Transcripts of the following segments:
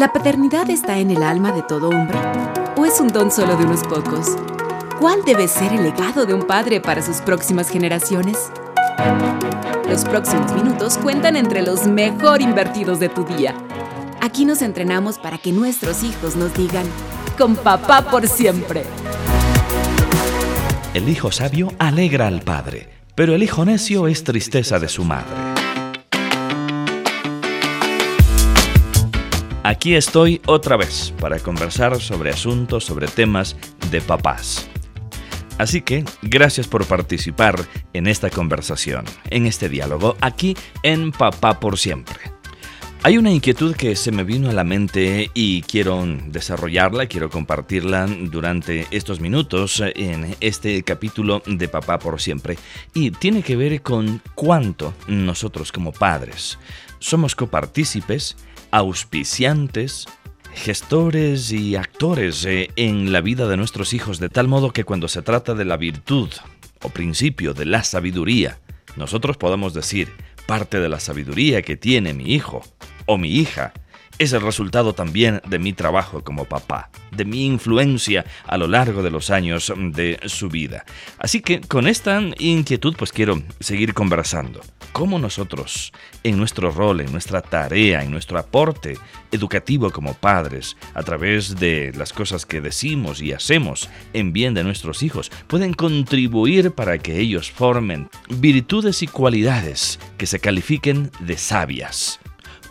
¿La paternidad está en el alma de todo hombre? ¿O es un don solo de unos pocos? ¿Cuál debe ser el legado de un padre para sus próximas generaciones? Los próximos minutos cuentan entre los mejor invertidos de tu día. Aquí nos entrenamos para que nuestros hijos nos digan, con papá por siempre. El hijo sabio alegra al padre, pero el hijo necio es tristeza de su madre. Aquí estoy otra vez para conversar sobre asuntos, sobre temas de papás. Así que, gracias por participar en esta conversación, en este diálogo, aquí en Papá por Siempre. Hay una inquietud que se me vino a la mente y quiero desarrollarla, quiero compartirla durante estos minutos en este capítulo de Papá por Siempre. Y tiene que ver con cuánto nosotros como padres somos copartícipes, auspiciantes, gestores y actores en la vida de nuestros hijos, de tal modo que cuando se trata de la virtud o principio de la sabiduría, nosotros podamos decir, parte de la sabiduría que tiene mi hijo o mi hija es el resultado también de mi trabajo como papá, de mi influencia a lo largo de los años de su vida. Así que con esta inquietud pues quiero seguir conversando. ¿Cómo nosotros, en nuestro rol, en nuestra tarea, en nuestro aporte educativo como padres, a través de las cosas que decimos y hacemos en bien de nuestros hijos, pueden contribuir para que ellos formen virtudes y cualidades que se califiquen de sabias?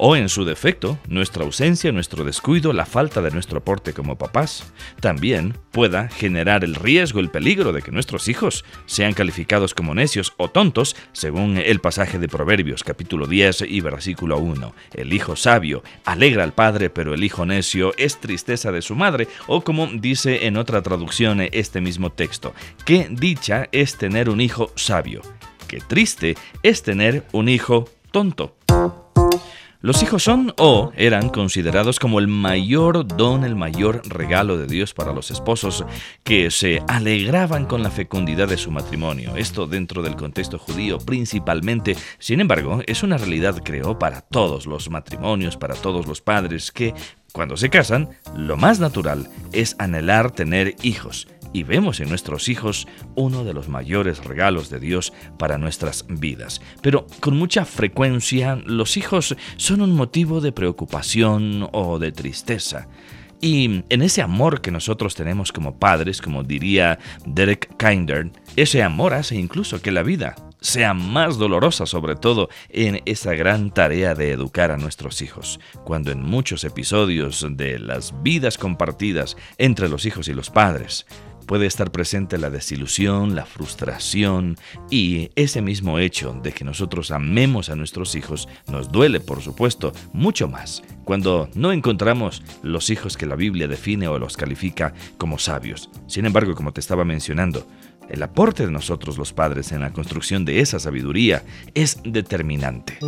O en su defecto, nuestra ausencia, nuestro descuido, la falta de nuestro aporte como papás, también pueda generar el riesgo, el peligro de que nuestros hijos sean calificados como necios o tontos, según el pasaje de Proverbios, capítulo 10 y versículo 1. El hijo sabio alegra al padre, pero el hijo necio es tristeza de su madre, o como dice en otra traducción este mismo texto, qué dicha es tener un hijo sabio, qué triste es tener un hijo tonto. Los hijos son o eran considerados como el mayor don, el mayor regalo de Dios para los esposos que se alegraban con la fecundidad de su matrimonio. Esto dentro del contexto judío principalmente. Sin embargo, es una realidad, creo, para todos los matrimonios, para todos los padres que, cuando se casan, lo más natural es anhelar tener hijos. Y vemos en nuestros hijos uno de los mayores regalos de Dios para nuestras vidas. Pero con mucha frecuencia los hijos son un motivo de preocupación o de tristeza. Y en ese amor que nosotros tenemos como padres, como diría Derek Kinder, ese amor hace incluso que la vida sea más dolorosa, sobre todo en esa gran tarea de educar a nuestros hijos, cuando en muchos episodios de las vidas compartidas entre los hijos y los padres, puede estar presente la desilusión, la frustración y ese mismo hecho de que nosotros amemos a nuestros hijos nos duele, por supuesto, mucho más cuando no encontramos los hijos que la Biblia define o los califica como sabios. Sin embargo, como te estaba mencionando, el aporte de nosotros los padres en la construcción de esa sabiduría es determinante.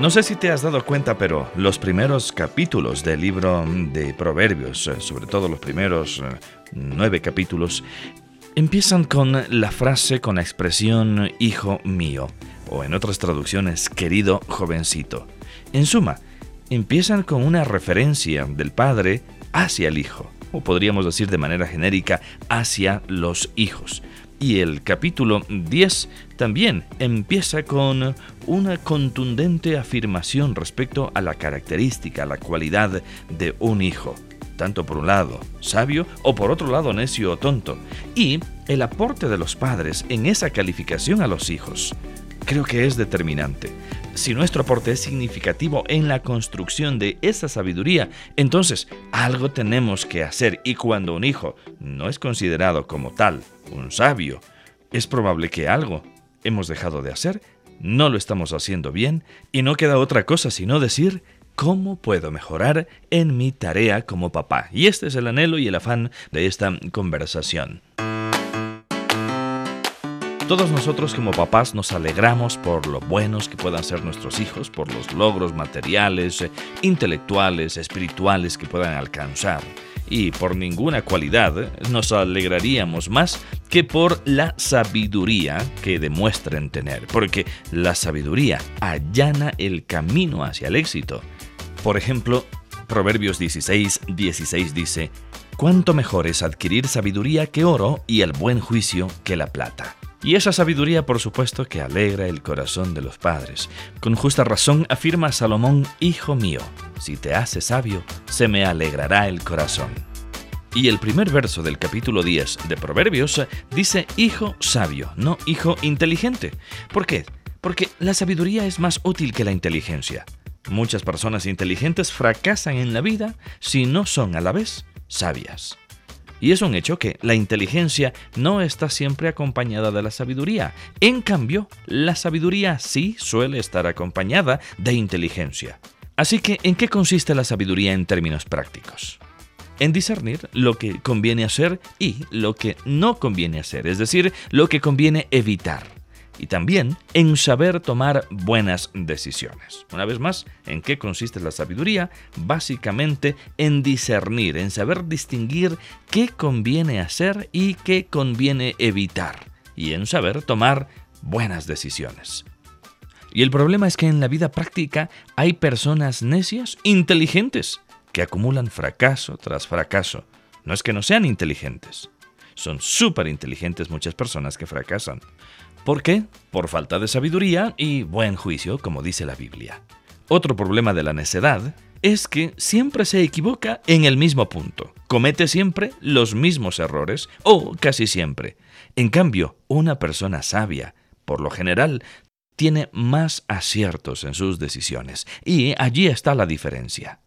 No sé si te has dado cuenta, pero los primeros capítulos del libro de Proverbios, sobre todo los primeros 9 capítulos, empiezan con la frase, con la expresión hijo mío, o en otras traducciones, querido jovencito. En suma, empiezan con una referencia del padre hacia el hijo, o podríamos decir de manera genérica, hacia los hijos. Y el capítulo 10 también empieza con una contundente afirmación respecto a la característica, a la cualidad de un hijo, tanto por un lado sabio o por otro lado necio o tonto. Y el aporte de los padres en esa calificación a los hijos creo que es determinante. Si nuestro aporte es significativo en la construcción de esa sabiduría, entonces algo tenemos que hacer. Y cuando un hijo no es considerado como tal, un sabio, es probable que algo hemos dejado de hacer, no lo estamos haciendo bien y no queda otra cosa sino decir, ¿cómo puedo mejorar en mi tarea como papá? Y este es el anhelo y el afán de esta conversación. Todos nosotros como papás nos alegramos por lo buenos que puedan ser nuestros hijos, por los logros materiales, intelectuales, espirituales que puedan alcanzar. y por ninguna cualidad nos alegraríamos más que por la sabiduría que demuestren tener, porque la sabiduría allana el camino hacia el éxito. Por ejemplo, Proverbios 16:16 dice: «Cuánto mejor es adquirir sabiduría que oro y el buen juicio que la plata». Y esa sabiduría, por supuesto, que alegra el corazón de los padres. Con justa razón afirma Salomón: «Hijo mío, si te haces sabio, se me alegrará el corazón». Y el primer verso del capítulo 10 de Proverbios dice «hijo sabio», no «hijo inteligente». ¿Por qué? Porque la sabiduría es más útil que la inteligencia. Muchas personas inteligentes fracasan en la vida si no son a la vez sabias. Y es un hecho que la inteligencia no está siempre acompañada de la sabiduría. En cambio, la sabiduría sí suele estar acompañada de inteligencia. Así que, ¿en qué consiste la sabiduría en términos prácticos? En discernir lo que conviene hacer y lo que no conviene hacer, es decir, lo que conviene evitar. Y también en saber tomar buenas decisiones. Una vez más, ¿en qué consiste la sabiduría? Básicamente en discernir, en saber distinguir qué conviene hacer y qué conviene evitar. Y en saber tomar buenas decisiones. Y el problema es que en la vida práctica hay personas necias, inteligentes, que acumulan fracaso tras fracaso. No es que no sean inteligentes. Son súper inteligentes muchas personas que fracasan. ¿Por qué? Por falta de sabiduría y buen juicio, como dice la Biblia. Otro problema de la necedad es que siempre se equivoca en el mismo punto. Comete siempre los mismos errores, o casi siempre. En cambio, una persona sabia, por lo general, tiene más aciertos en sus decisiones. Y allí está la diferencia.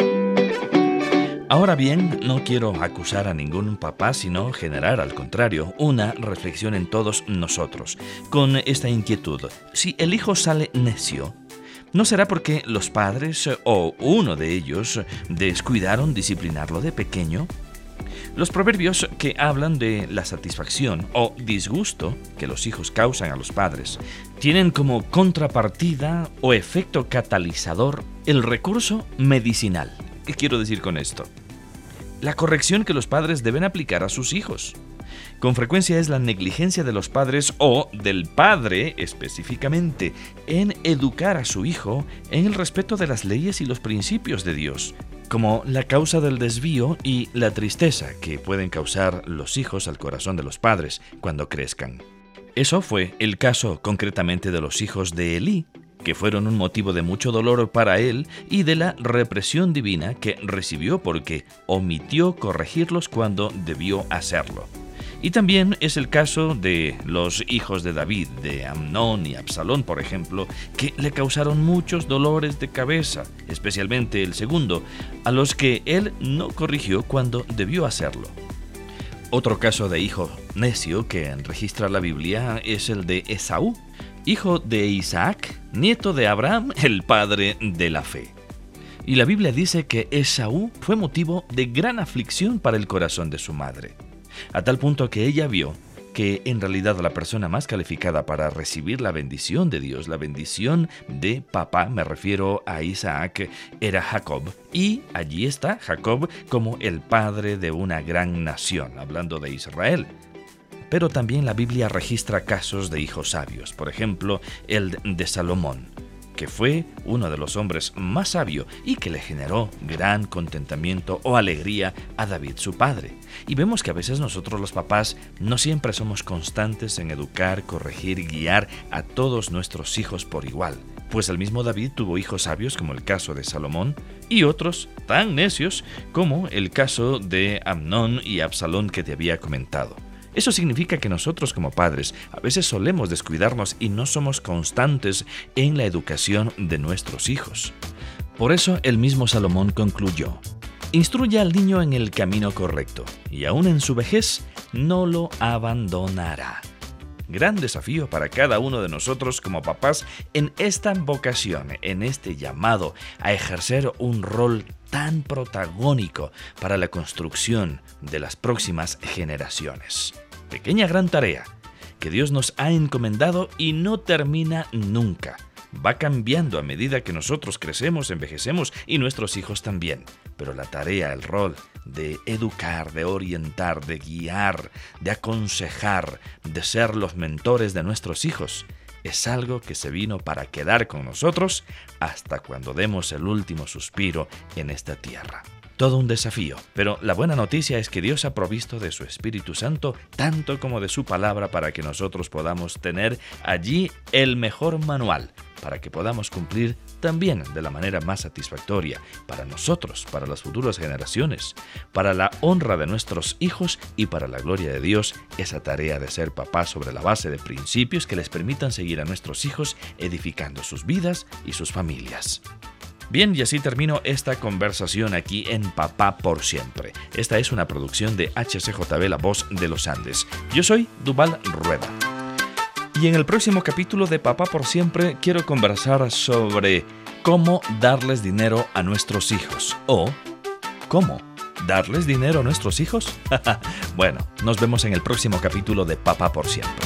Ahora bien, no quiero acusar a ningún papá, sino generar, al contrario, una reflexión en todos nosotros, con esta inquietud. Si el hijo sale necio, ¿no será porque los padres o uno de ellos descuidaron disciplinarlo de pequeño? Los proverbios que hablan de la satisfacción o disgusto que los hijos causan a los padres tienen como contrapartida o efecto catalizador el recurso medicinal. ¿Qué quiero decir con esto? La corrección que los padres deben aplicar a sus hijos. Con frecuencia es la negligencia de los padres o del padre específicamente en educar a su hijo en el respeto de las leyes y los principios de Dios, como la causa del desvío y la tristeza que pueden causar los hijos al corazón de los padres cuando crezcan. Eso fue el caso concretamente de los hijos de Elí, que fueron un motivo de mucho dolor para él y de la represión divina que recibió porque omitió corregirlos cuando debió hacerlo. Y también es el caso de los hijos de David, de Amnón y Absalón, por ejemplo, que le causaron muchos dolores de cabeza, especialmente el segundo, a los que él no corrigió cuando debió hacerlo. Otro caso de hijo necio que registra la Biblia es el de Esaú, hijo de Isaac, nieto de Abraham, el padre de la fe. Y la Biblia dice que Esaú fue motivo de gran aflicción para el corazón de su madre, a tal punto que ella vio que en realidad la persona más calificada para recibir la bendición de Dios, la bendición de papá, me refiero a Isaac, era Jacob. Y allí está Jacob como el padre de una gran nación, hablando de Israel. Pero también la Biblia registra casos de hijos sabios, por ejemplo, el de Salomón, que fue uno de los hombres más sabios y que le generó gran contentamiento o alegría a David, su padre. Y vemos que a veces nosotros los papás no siempre somos constantes en educar, corregir y guiar a todos nuestros hijos por igual. Pues el mismo David tuvo hijos sabios, como el caso de Salomón, y otros tan necios como el caso de Amnón y Absalón que te había comentado. Eso significa que nosotros como padres a veces solemos descuidarnos y no somos constantes en la educación de nuestros hijos. Por eso el mismo Salomón concluyó: «Instruya al niño en el camino correcto, y aún en su vejez no lo abandonará». Gran desafío para cada uno de nosotros como papás en esta vocación, en este llamado a ejercer un rol tan protagónico para la construcción de las próximas generaciones. Pequeña gran tarea que Dios nos ha encomendado y no termina nunca. Va cambiando a medida que nosotros crecemos, envejecemos y nuestros hijos también. Pero la tarea, el rol, de educar, de orientar, de guiar, de aconsejar, de ser los mentores de nuestros hijos, es algo que se vino para quedar con nosotros hasta cuando demos el último suspiro en esta tierra. Todo un desafío, pero la buena noticia es que Dios ha provisto de su Espíritu Santo tanto como de su palabra para que nosotros podamos tener allí el mejor manual, para que podamos cumplir también de la manera más satisfactoria para nosotros, para las futuras generaciones, para la honra de nuestros hijos y para la gloria de Dios, esa tarea de ser papás sobre la base de principios que les permitan seguir a nuestros hijos edificando sus vidas y sus familias. Bien, y así termino esta conversación aquí en Papá por Siempre. Esta es una producción de HCJB, La Voz de los Andes. Yo soy Duval Rueda. Y en el próximo capítulo de Papá por Siempre quiero conversar sobre cómo darles dinero a nuestros hijos. O, ¿cómo darles dinero a nuestros hijos? Bueno, nos vemos en el próximo capítulo de Papá por Siempre.